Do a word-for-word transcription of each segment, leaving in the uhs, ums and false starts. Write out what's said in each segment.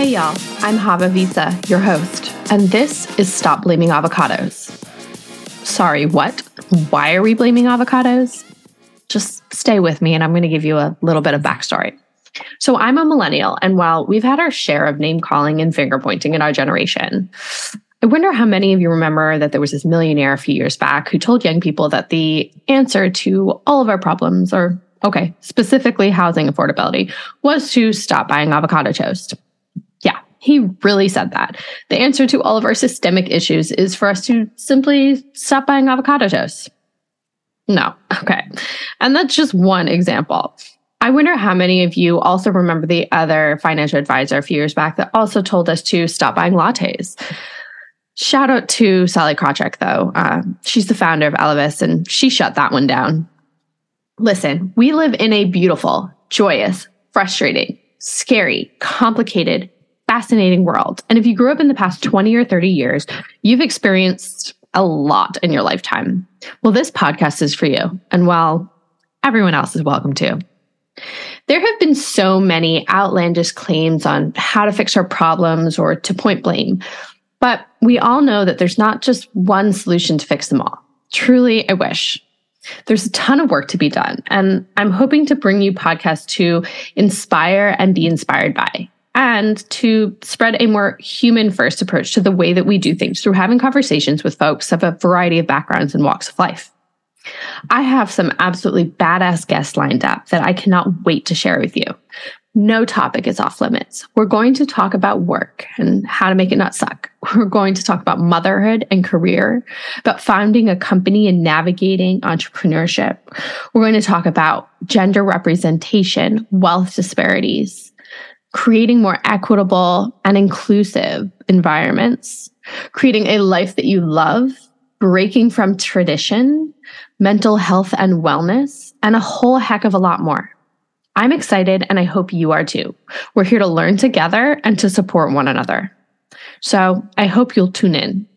Hey y'all, I'm Chava Vietze, your host, and this is Stop Blaming Avocados. Sorry, what? Why are we blaming avocados? Just stay with me and I'm going to give you a little bit of backstory. So I'm a millennial, and while we've had our share of name calling and finger pointing in our generation, I wonder how many of you remember that there was this millionaire a few years back who told young people that the answer to all of our problems, or okay, specifically housing affordability, was to stop buying avocado toast. Yeah, he really said that. The answer to all of our systemic issues is for us to simply stop buying avocado toast. No, okay. And that's just one example. I wonder how many of you also remember the other financial advisor a few years back that also told us to stop buying lattes. Shout out to Sally Krawcheck, though. Uh, she's the founder of Ellevest, and she shut that one down. Listen, we live in a beautiful, joyous, frustrating, scary, complicated, fascinating world. And if you grew up in the past twenty or thirty years, you've experienced a lot in your lifetime. Well, this podcast is for you. And while everyone else is welcome too. There have been so many outlandish claims on how to fix our problems or to point blame. But we all know that there's not just one solution to fix them all. Truly, I wish. There's a ton of work to be done, and I'm hoping to bring you podcasts to inspire and be inspired by, and to spread a more human-first approach to the way that we do things through having conversations with folks of a variety of backgrounds and walks of life. I have some absolutely badass guests lined up that I cannot wait to share with you. No topic is off limits. We're going to talk about work and how to make it not suck. We're going to talk about motherhood and career, about founding a company and navigating entrepreneurship. We're going to talk about gender representation, wealth disparities, creating more equitable and inclusive environments, creating a life that you love, breaking from tradition, mental health and wellness, and a whole heck of a lot more. I'm excited, and I hope you are too. We're here to learn together and to support one another. So I hope you'll tune in.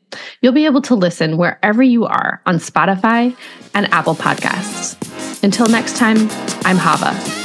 You'll be able to listen wherever you are on Spotify and Apple Podcasts. Until next time, I'm Chava.